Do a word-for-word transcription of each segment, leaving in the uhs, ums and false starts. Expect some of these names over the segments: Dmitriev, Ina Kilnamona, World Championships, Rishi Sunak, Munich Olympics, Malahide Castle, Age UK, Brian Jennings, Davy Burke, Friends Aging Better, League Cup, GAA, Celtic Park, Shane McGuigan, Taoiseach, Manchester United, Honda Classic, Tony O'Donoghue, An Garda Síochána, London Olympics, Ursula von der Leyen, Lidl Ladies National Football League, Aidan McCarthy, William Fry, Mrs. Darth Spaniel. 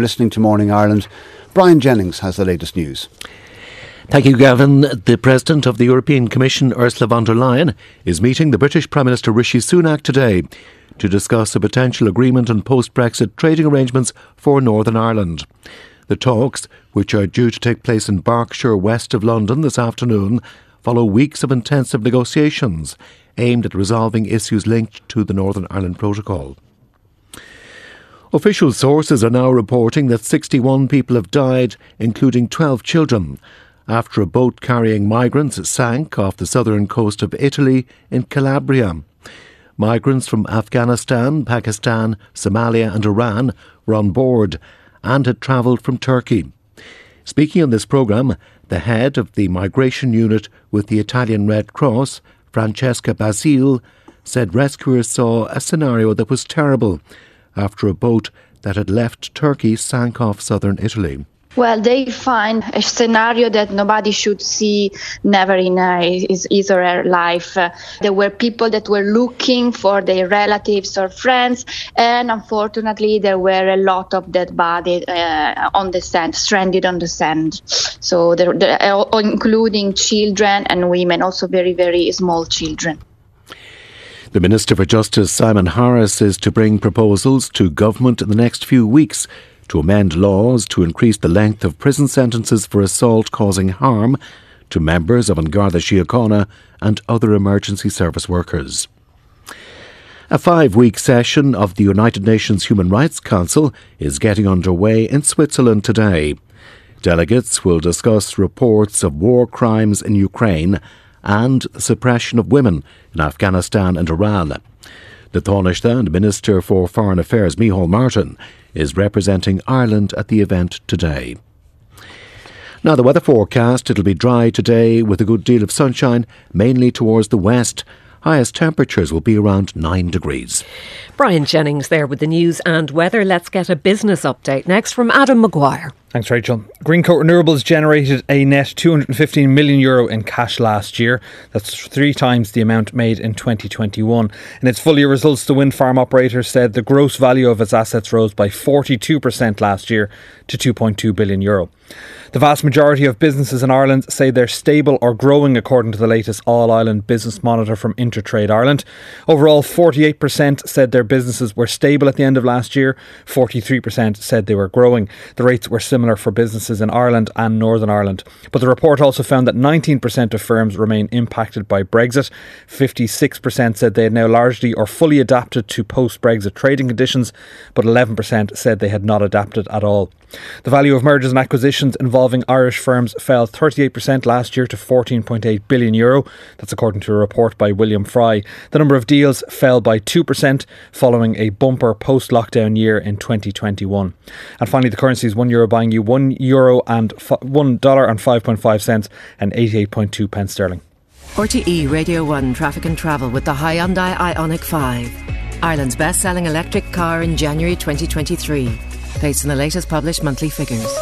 Listening to Morning Ireland, Brian Jennings has the latest news. Thank you, Gavin. The President of the European Commission, Ursula von der Leyen, is meeting the British Prime Minister Rishi Sunak today to discuss a potential agreement on post-Brexit trading arrangements for Northern Ireland. The talks, which are due to take place in Berkshire, west of London, this afternoon, follow weeks of intensive negotiations aimed at resolving issues linked to the Northern Ireland Protocol. Official sources are now reporting that sixty-one people have died, including twelve children, after a boat carrying migrants sank off the southern coast of Italy in Calabria. Migrants from Afghanistan, Pakistan, Somalia and Iran were on board and had travelled from Turkey. Speaking on this programme, the head of the migration unit with the Italian Red Cross, Francesca Basile, said rescuers saw a scenario that was terrible after a boat that had left Turkey sank off southern Italy. Well, they find a scenario that nobody should see, never in his or her life. Uh, there were people that were looking for their relatives or friends, and unfortunately there were a lot of dead bodies uh, on the sand, stranded on the sand. So, there, there, including children and women, also very, very small children. The Minister for Justice, Simon Harris, is to bring proposals to government in the next few weeks to amend laws to increase the length of prison sentences for assault causing harm to members of An Garda Síochána and other emergency service workers. A five-week session of the United Nations Human Rights Council is getting underway in Switzerland today. Delegates will discuss reports of war crimes in Ukraine and suppression of women in Afghanistan and Iran. The Taoiseach, Minister for Foreign Affairs Micheál Martin, is representing Ireland at the event today. Now, the weather forecast: it'll be dry today with a good deal of sunshine, mainly towards the west. Highest temperatures will be around nine degrees. Brian Jennings there with the news and weather. Let's get a business update next from Adam Maguire. Thanks, Rachel. Greencoat Renewables generated a net two hundred fifteen million euro in cash last year. That's three times the amount made in twenty twenty-one. In its full year results, the wind farm operator said the gross value of its assets rose by forty-two percent last year to two point two billion euro. Euro. The vast majority of businesses in Ireland say they're stable or growing, according to the latest All-Ireland Business Monitor from Intertrade Ireland. Overall, forty-eight percent said their businesses were stable at the end of last year. forty-three percent said they were growing. The rates were similar for businesses in Ireland and Northern Ireland. But the report also found that nineteen percent of firms remain impacted by Brexit. fifty-six percent said they had now largely or fully adapted to post-Brexit trading conditions, but eleven percent said they had not adapted at all. The value of mergers and acquisitions involving Irish firms fell thirty-eight percent last year to fourteen point eight billion euro. Euro. That's according to a report by William Fry. The number of deals fell by two percent following a bumper post-lockdown year in twenty twenty-one. And finally, the currencies: one euro buying you one euro and one dollar and five point five cents and eighty-eight point two pence sterling. R T E Radio one Traffic and Travel with the Hyundai Ioniq five, Ireland's best-selling electric car in January twenty twenty-three. Based on the latest published monthly figures.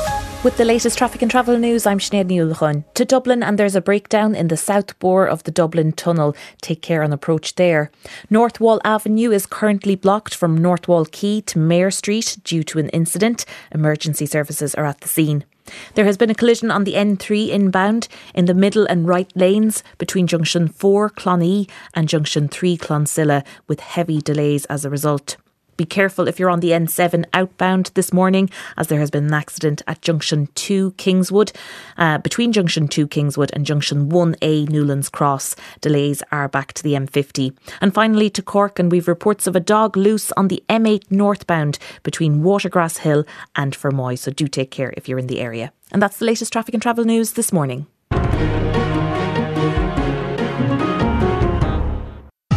With the latest traffic and travel news, I'm Sinéad Ní Uallacháin. To Dublin, and there's a breakdown in the south bore of the Dublin Tunnel. Take care on approach there. North Wall Avenue is currently blocked from North Wall Quay to Mayor Street due to an incident. Emergency services are at the scene. There has been a collision on the N three inbound in the middle and right lanes between Junction four Clonee and Junction three Clonsilla, with heavy delays as a result. Be careful if you're on the N seven outbound this morning, as there has been an accident at Junction two Kingswood, uh, between Junction two Kingswood and Junction one A Newlands Cross. Delays are back to the M fifty. And finally to Cork, and we've reports of a dog loose on the M eight northbound between Watergrass Hill and Fermoy, so do take care if you're in the area. And that's the latest traffic and travel news this morning.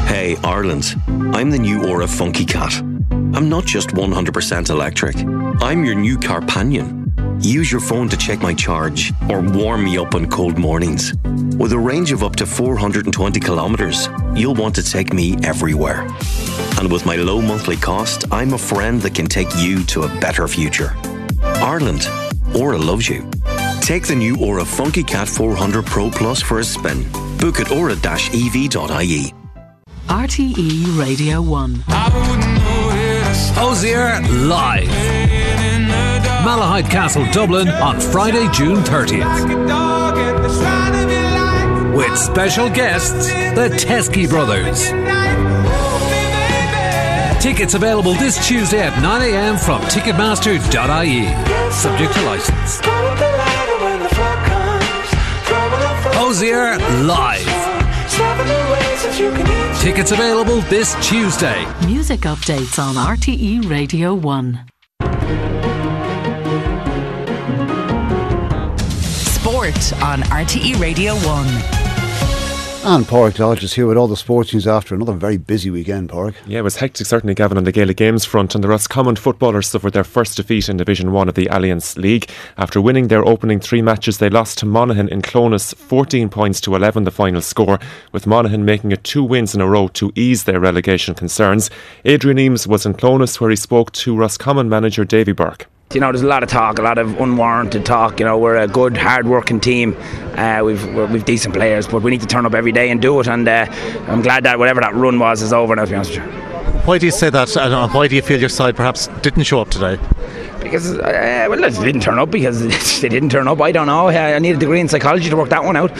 Hey Ireland, I'm the new Aura Funky Cat. I'm not just one hundred percent electric, I'm your new Carpanion. Use your phone to check my charge or warm me up on cold mornings. With a range of up to four hundred twenty kilometres, you'll want to take me everywhere. And with my low monthly cost, I'm a friend that can take you to a better future. Ireland, Aura loves you. Take the new Aura Funky Cat four hundred Pro Plus for a spin. Book at aura dash e v dot i e. R T E Radio one. I wouldn't know. Hozier live. Malahide Castle, Dublin on Friday, June thirtieth. With special guests, the Teskey Brothers. Tickets available this Tuesday at nine a m from Ticketmaster dot I E. Subject to license. Hozier live. Tickets available this Tuesday. Music updates on R T E Radio one. Sport on R T E Radio one. And Park Lodge is here with all the sports news after another very busy weekend, Park. Yeah, it was hectic, certainly, Gavin, on the Gaelic Games front, and the Roscommon footballers suffered their first defeat in Division one of the Alliance League. After winning their opening three matches, they lost to Monaghan in Clonus, fourteen points to eleven, the final score, with Monaghan making it two wins in a row to ease their relegation concerns. Adrian Eames was in Clonus, where he spoke to Roscommon manager Davy Burke. You know, there's a lot of talk, a lot of unwarranted talk. You know, we're a good, hard-working team. Uh, we've we've decent players, but we need to turn up every day and do it. And uh, I'm glad that whatever that run was is over now, to be honest with you. Why do you say that? And why do you feel your side perhaps didn't show up today? Because uh, well, they didn't turn up because they didn't turn up. I don't know. I need a degree in psychology to work that one out.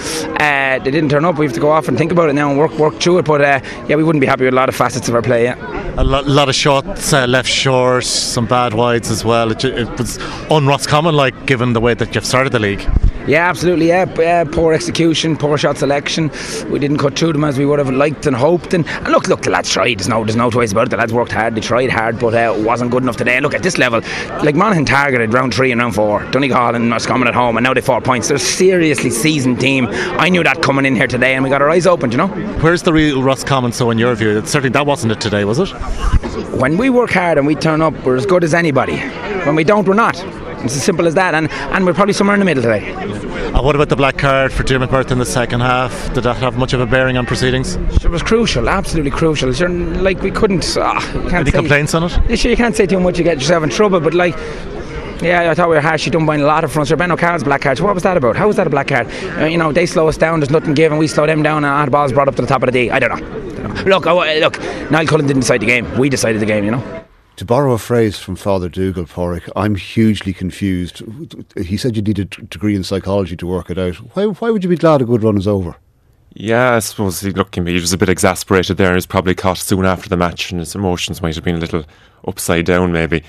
Uh, they didn't turn up. We have to go off and think about it now and work work through it. But uh, yeah, we wouldn't be happy with a lot of facets of our play. Yeah. A lot, lot of shots uh, left short, some bad wides as well. It, it was on Roscommon, like, given the way that you've started the league. Yeah, absolutely. Yeah, yeah, poor execution, poor shot selection. We didn't cut through them as we would have liked and hoped. And, and look, look, the lads tried. There's no, there's no two ways about it. The lads worked hard. They tried hard, but it uh, wasn't good enough today. And look, at this level, like, Monaghan targeted round three and round four. Donegal and Roscommon at home, and now they four points. They're a seriously seasoned team. I knew that coming in here today, and we got our eyes opened. You know, where's the real Roscommon? So, in your view, it, certainly that wasn't it today, was it? When we work hard and we turn up, we're as good as anybody. When we don't, we're not. It's as simple as that, and, and we're probably somewhere in the middle today. And what about the black card for Adrian McCarthy in the second half? Did that have much of a bearing on proceedings? It was crucial, absolutely crucial. Like, we couldn't... Uh, can't Any say, complaints on it? You can't say too much, you get yourself in trouble, but like... Yeah, I thought we were harsh. She done by a lot of fronts. There Ben O'Call's black card. What was that about? How was that a black card? Uh, you know, they slow us down. There's nothing given. We slow them down, and our ball's brought up to the top of the D. I don't know. I don't know. Look, oh, look. Niall Lachlan didn't decide the game. We decided the game, you know. To borrow a phrase from Father Dougal, Porrick, I'm hugely confused. He said you need a degree in psychology to work it out. Why, why would you be glad a good run is over? Yeah, I suppose, look, he was a bit exasperated there, and he was probably caught soon after the match, and his emotions might have been a little upside down maybe.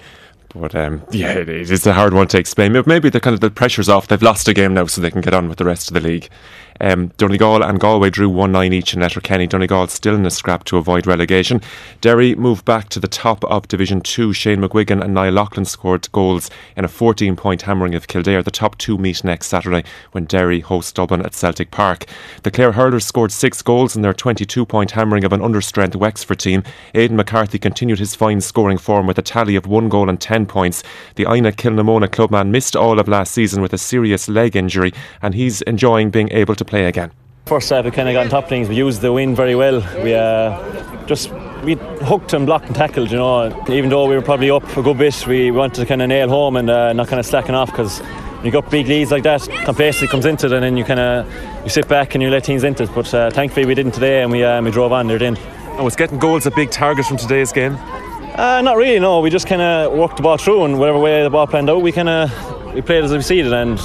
But um, yeah, it is a hard one to explain. Maybe the kind of the pressure's off. They've lost a game now, so they can get on with the rest of the league. Um, Donegal and Galway drew one nine each in Letterkenny. Donegal still in a scrap to avoid relegation. Derry moved back to the top of Division two. Shane McGuigan and Niall Lachlan scored goals in a fourteen point hammering of Kildare. The top two meet next Saturday when Derry host Dublin at Celtic Park. The Clare Hurlers scored six goals in their twenty-two point hammering of an understrength Wexford team. Aidan McCarthy continued his fine scoring form with a tally of one goal and ten points. The Ina Kilnamona clubman missed all of last season with a serious leg injury, and he's enjoying being able to play again. First half, we kind of got on top of things. We used the win very well. We uh, just we hooked and blocked and tackled, you know. Even though we were probably up a good bit, we wanted to kind of nail home and uh, not kind of slacking off, because when you got big leads like that, complacency comes into it, and then you kind of you sit back and you let teams into it. But uh, thankfully, we didn't today, and we um, we drove on there then. Oh, was getting goals a big target from today's game? Uh, not really. No, we just kind of worked the ball through, and whatever way the ball planned out, we kind of we played as we seeded and.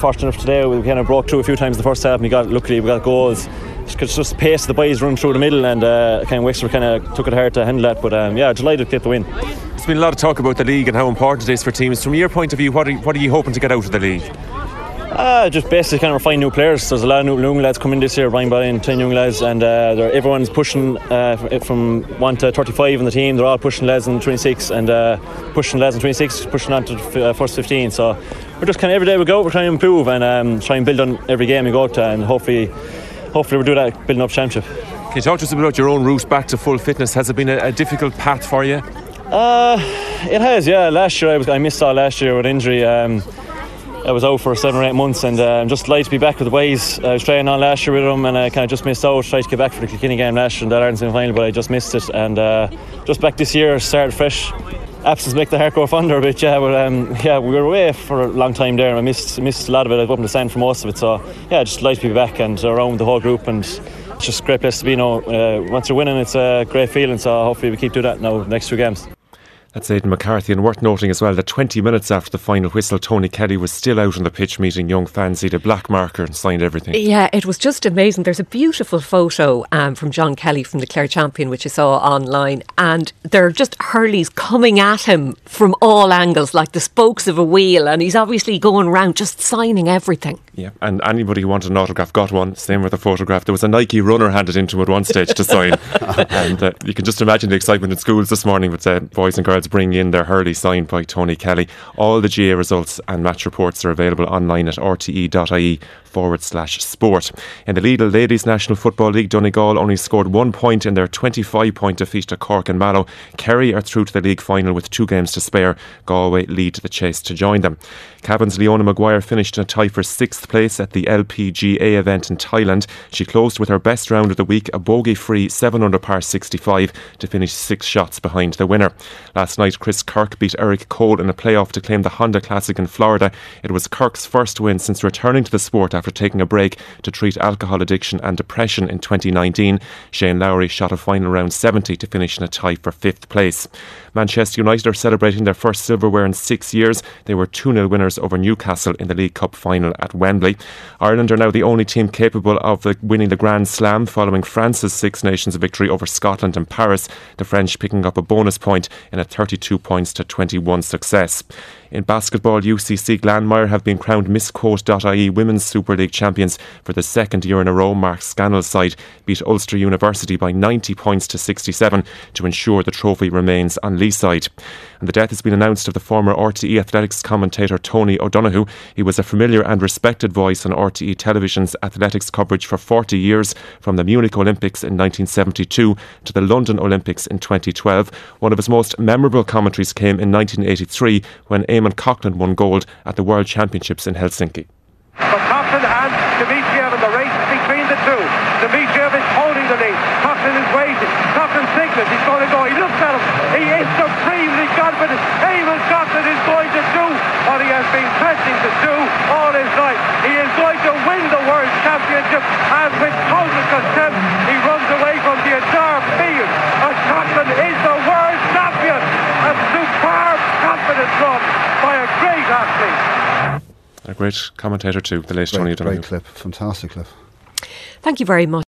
Fortunate enough today, we kind of broke through a few times in the first half, and we got luckily we got goals. It's just the pace of the boys running through the middle, and uh, kind of Wexford kind of took it hard to handle that. But um, yeah, delighted to get the win. There's been a lot of talk about the league and how important it is for teams. From your point of view, what are you, what are you hoping to get out of the league? Uh, just basically kind of refine new players. There's a lot of new young lads coming this year. Ryan Ballion, ten young lads, and uh, everyone's pushing uh, from one to thirty-five in the team. They're all pushing lads in twenty-six, and uh, pushing lads in twenty-six, pushing on to the uh, first fifteen. So. We're just kind of every day we go, we're trying to improve and um, try and build on every game we go to, and hopefully, hopefully we'll do that building up championship. Can you talk to us about your own route back to full fitness? Has it been a, a difficult path for you? Uh, it has, yeah. Last year I was I missed out last year with injury. Um, I was out for seven or eight months, and I'm um, just delighted to be back with the boys. I was training on last year with them, and I kind of just missed out. Tried to get back for the Kilkenny game last year in the Ireland semi-final, but I just missed it. And uh, just back this year, started fresh. Absence make the heart go fonder a bit, yeah. But um, yeah, we were away for a long time there, and I missed missed a lot of it. I was up in the sand for most of it, so yeah, just delighted to be back and around with the whole group, and it's just a great place to be. You know, uh, once you're winning, it's a great feeling. So hopefully we keep doing that now next two games. That's Aidan McCarthy, and worth noting as well that twenty minutes after the final whistle, Tony Kelly was still out on the pitch meeting young fans. He had a black marker and signed everything. Yeah, it was just amazing. There's a beautiful photo um, from John Kelly from the Clare Champion, which you saw online, and there are just hurleys coming at him from all angles, like the spokes of a wheel, and he's obviously going round just signing everything. Yeah, and anybody who wanted an autograph got one, same with a photograph. There was a Nike runner handed in to him at one stage to sign, and uh, you can just imagine the excitement in schools this morning with uh, boys and girls bring in their hurley signed by Tony Kelly. All the G A A results and match reports are available online at rte.ie forward slash sport. In the Lidl Ladies National Football League, Donegal only scored one point in their twenty-five point defeat to Cork and Mallow. Kerry are through to the league final with two games to spare. Galway lead the chase to join them. Cavan's Leona Maguire finished in a tie for sixth place at the L P G A event in Thailand. She closed with her best round of the week, a bogey-free seven under par sixty-five to finish six shots behind the winner. Last Last night, Chris Kirk beat Eric Cole in a playoff to claim the Honda Classic in Florida. It was Kirk's first win since returning to the sport after taking a break to treat alcohol addiction and depression in twenty nineteen. Shane Lowry shot a final round seventy to finish in a tie for fifth place. Manchester United are celebrating their first silverware in six years. They were two nil winners over Newcastle in the League Cup final at Wembley. Ireland are now the only team capable of winning the Grand Slam following France's Six Nations victory over Scotland and Paris, the French picking up a bonus point in a thirty-two points to twenty-one success. In basketball, U C C Glanmire have been crowned Misquote.ie Women's Super League champions for the second year in a row. Mark Scannell's side beat Ulster University by ninety points to sixty-seven to ensure the trophy remains on Lee's side. And the death has been announced of the former R T E athletics commentator Tony O'Donoghue. He was a familiar and respected voice on R T E television's athletics coverage for forty years, from the Munich Olympics in nineteen seventy-two to the London Olympics in twenty twelve. One of his most memorable commentaries came in nineteen eighty-three when Eamon Coughlin won gold at the World Championships in Helsinki. But Coughlin and Dmitriev in the race between the two. Dmitriev is holding the lead. Coughlin is waiting. Coughlin signals he's going to go. He looks at him. He is supremely confident. Eamon Coughlin is going to do what he has been pressing to do all his life. He is going to win the World Championship, and with total contempt he runs away from the entire field. And Coughlin is the World Champion. A superb confidence run by a great athlete. A great commentator too, the late Tony O'Donoghue. Great clip, fantastic clip. Thank you very much.